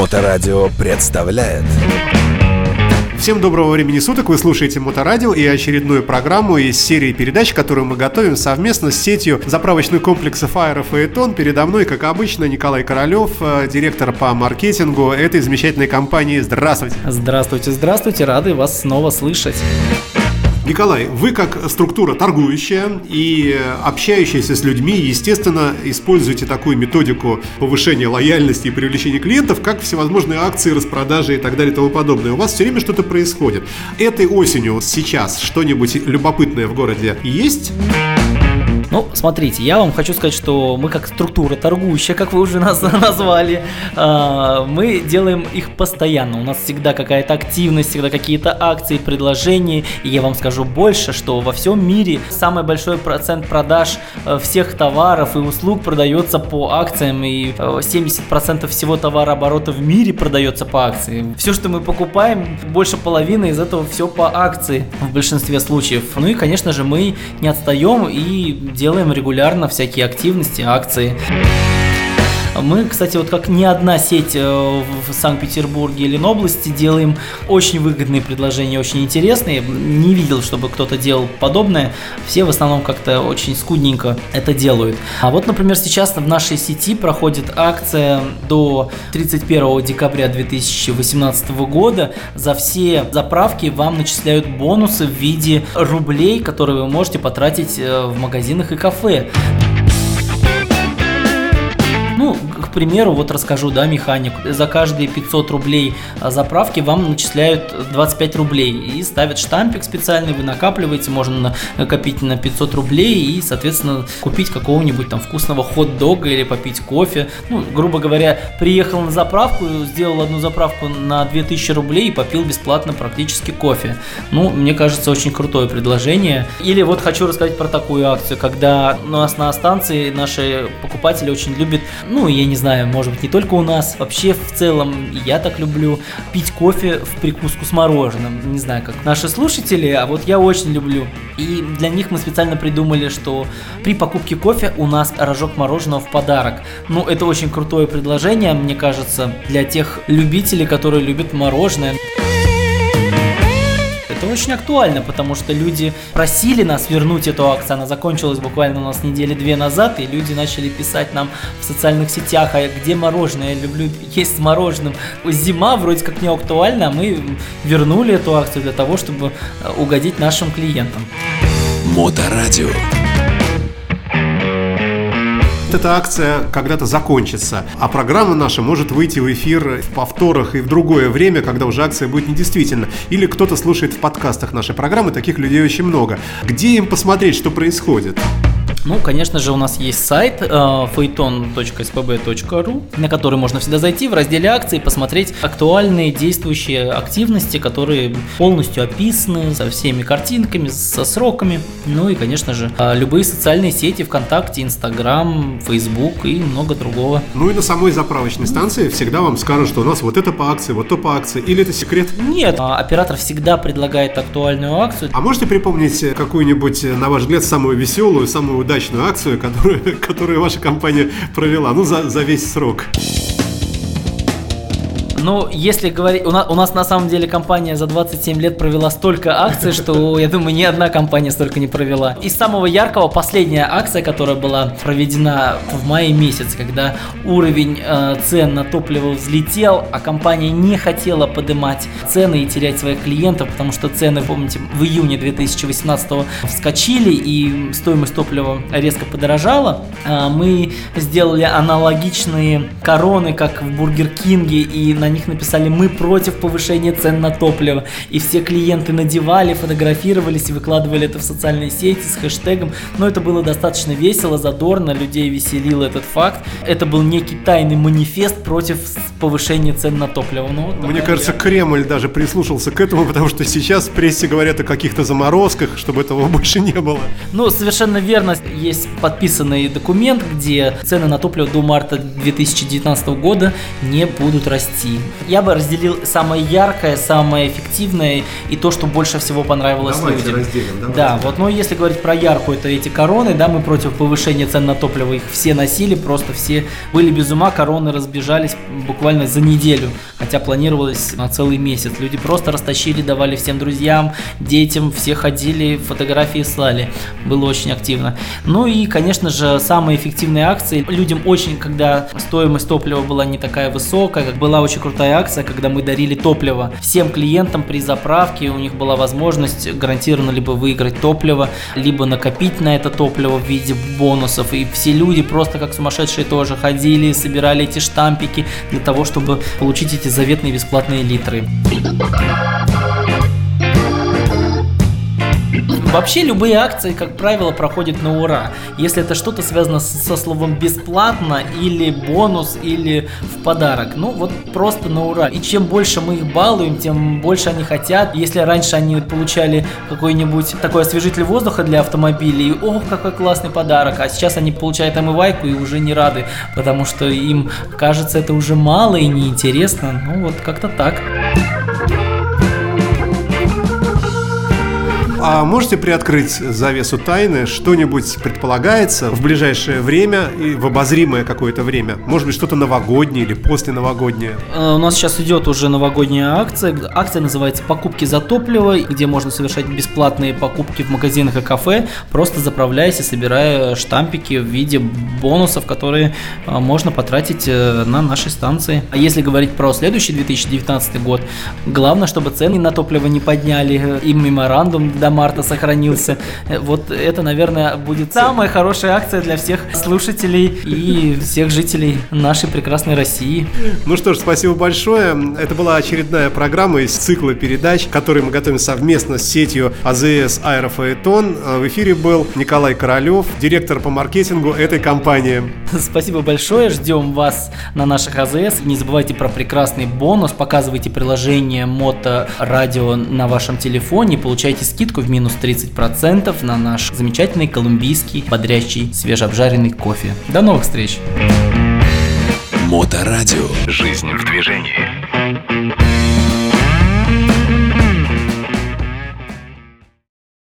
Моторадио представляет. Всем доброго времени суток, вы слушаете Моторадио и очередную программу из серии передач, которую мы готовим совместно с сетью заправочных комплексов «Аэро-Фаэтон». Передо мной, как обычно, Николай Королев, директор по маркетингу этой замечательной компании. Здравствуйте! Здравствуйте, рады вас снова слышать. Николай, вы как структура торгующая и общающаяся с людьми, естественно, используете такую методику повышения лояльности и привлечения клиентов, как всевозможные акции, распродажи и так далее и тому подобное. У вас все время что-то происходит. Этой осенью сейчас что-нибудь любопытное в городе есть? Ну, смотрите, я вам хочу сказать, что мы как структура торгующая, как вы уже нас назвали, мы делаем их постоянно. У нас всегда какая-то активность, всегда какие-то акции, предложения. И я вам скажу больше, что во всем мире самый большой процент продаж всех товаров и услуг продается по акциям. И 70% всего товарооборота в мире продается по акции. Все, что мы покупаем, больше половины из этого все по акции в большинстве случаев. Ну и, конечно же, мы не отстаем и делаем регулярно всякие активности, акции. Мы, кстати, вот как ни одна сеть в Санкт-Петербурге или области делаем очень выгодные предложения, очень интересные. Не видел, чтобы кто-то делал подобное. Все в основном как-то очень скудненько это делают. А вот, например, сейчас в нашей сети проходит акция до 31 декабря 2018 года. За все заправки вам начисляют бонусы в виде рублей, которые вы можете потратить в магазинах и кафе. Ну, к примеру, вот расскажу, да, механику. За каждые 500 рублей заправки вам начисляют 25 рублей и ставят штампик специальный, вы накапливаете, можно накопить на 500 рублей и, соответственно, купить какого-нибудь там вкусного хот-дога или попить кофе. Ну, грубо говоря, приехал на заправку, сделал одну заправку на 2000 рублей и попил бесплатно практически кофе. Ну, мне кажется, очень крутое предложение. Или вот хочу рассказать про такую акцию, когда у нас на станции наши покупатели очень любят... Ну, я не знаю, может быть, не только у нас, вообще в целом, я так люблю пить кофе в прикуску с мороженым. Не знаю, как наши слушатели, а вот я очень люблю. И для них мы специально придумали, что при покупке кофе у нас рожок мороженого в подарок. Ну, это очень крутое предложение, мне кажется, для тех любителей, которые любят мороженое. Это очень актуально, потому что люди просили нас вернуть эту акцию. Она закончилась буквально у нас недели две назад, и люди начали писать нам в социальных сетях: а где мороженое? Я люблю есть с мороженым. Зима вроде как не актуальна, а мы вернули эту акцию для того, чтобы угодить нашим клиентам. Моторадио. Эта акция когда-то закончится, а программа наша может выйти в эфир в повторах и в другое время, когда уже акция будет недействительна. Или кто-то слушает в подкастах нашей программы, таких людей очень много. Где им посмотреть, что происходит? Ну, конечно же, у нас есть сайт faeton.spb.ru, на который можно всегда зайти в разделе акции и посмотреть актуальные действующие активности, которые полностью описаны, со всеми картинками, со сроками. Ну и, конечно же, любые социальные сети: ВКонтакте, Инстаграм, Фейсбук и много другого. Ну и на самой заправочной станции всегда вам скажут, что у нас вот это по акции, вот то по акции. Или это секрет? Нет, оператор всегда предлагает актуальную акцию. А можете припомнить какую-нибудь, на ваш взгляд, самую веселую, самую удачную акцию, которую ваша компания провела, ну, за весь срок? Ну, если говорить, у нас на самом деле компания за 27 лет провела столько акций, что, я думаю, ни одна компания столько не провела. Из самого яркого последняя акция, которая была проведена в мае месяце, когда уровень цен на топливо взлетел, а компания не хотела поднимать цены и терять своих клиентов, потому что цены, помните, в июне 2018 вскочили и стоимость топлива резко подорожала. Мы сделали аналогичные короны, как в Бургер Кинге, и на них написали: мы против повышения цен на топливо. И все клиенты надевали, фотографировались и выкладывали это в социальные сети с хэштегом. Но это было достаточно весело, задорно, людей веселил этот факт. Это был некий тайный манифест против повышения цен на топливо. Ну, вот, мне кажется, Кремль даже прислушался к этому, потому что сейчас в прессе говорят о каких-то заморозках, чтобы этого больше не было. Ну, совершенно верно. Есть подписанный документ, где цены на топливо до марта 2019 года не будут расти. Я бы разделил самое яркое, самое эффективное и то, что больше всего понравилось людям. Разделим. Вот, но если говорить про яркую, это эти короны, да, мы против повышения цен на топливо, их все носили, просто все были без ума, короны разбежались буквально буквально за неделю, хотя планировалось на целый месяц. Люди просто растащили, давали всем друзьям, детям, все ходили, фотографии слали. Было очень активно. Ну и, конечно же, самые эффективные акции. Людям очень, когда стоимость топлива была не такая высокая, как была очень крутая акция, когда мы дарили топливо. Всем клиентам при заправке у них была возможность гарантированно либо выиграть топливо, либо накопить на это топливо в виде бонусов. И все люди просто как сумасшедшие тоже ходили, собирали эти штампики для того, чтобы получить эти заветные бесплатные литры. Вообще любые акции, как правило, проходят на ура. Если это что-то связано со словом «бесплатно» или «бонус», или «в подарок». Ну вот просто на ура. И чем больше мы их балуем, тем больше они хотят. Если раньше они получали какой-нибудь такой освежитель воздуха для автомобилей, и «О, какой классный подарок», а сейчас они получают омывайку и уже не рады, потому что им кажется это уже мало и неинтересно. Ну вот как-то так. А можете приоткрыть завесу тайны? Что-нибудь предполагается в ближайшее время и в обозримое какое-то время? Может быть, что-то новогоднее или посленовогоднее? У нас сейчас идет уже новогодняя акция. Акция называется «Покупки за топливо», где можно совершать бесплатные покупки в магазинах и кафе, просто заправляясь и собирая штампики в виде бонусов, которые можно потратить на нашей станции. А если говорить про следующий 2019 год, главное, чтобы цены на топливо не подняли, и меморандум до марта сохранился. Вот это, наверное, будет самая хорошая акция для всех слушателей и всех жителей нашей прекрасной России. Ну что ж, спасибо большое. Это была очередная программа из цикла передач, которые мы готовим совместно с сетью АЗС «Аэро-Фаэтон». В эфире был Николай Королев, директор по маркетингу этой компании. Спасибо большое. Ждем вас на наших АЗС. Не забывайте про прекрасный бонус. Показывайте приложение Моторадио на вашем телефоне. Получайте скидку в минус 30% на наш замечательный колумбийский бодрящий свежеобжаренный кофе. До новых встреч! Моторадио. Жизнь в движении.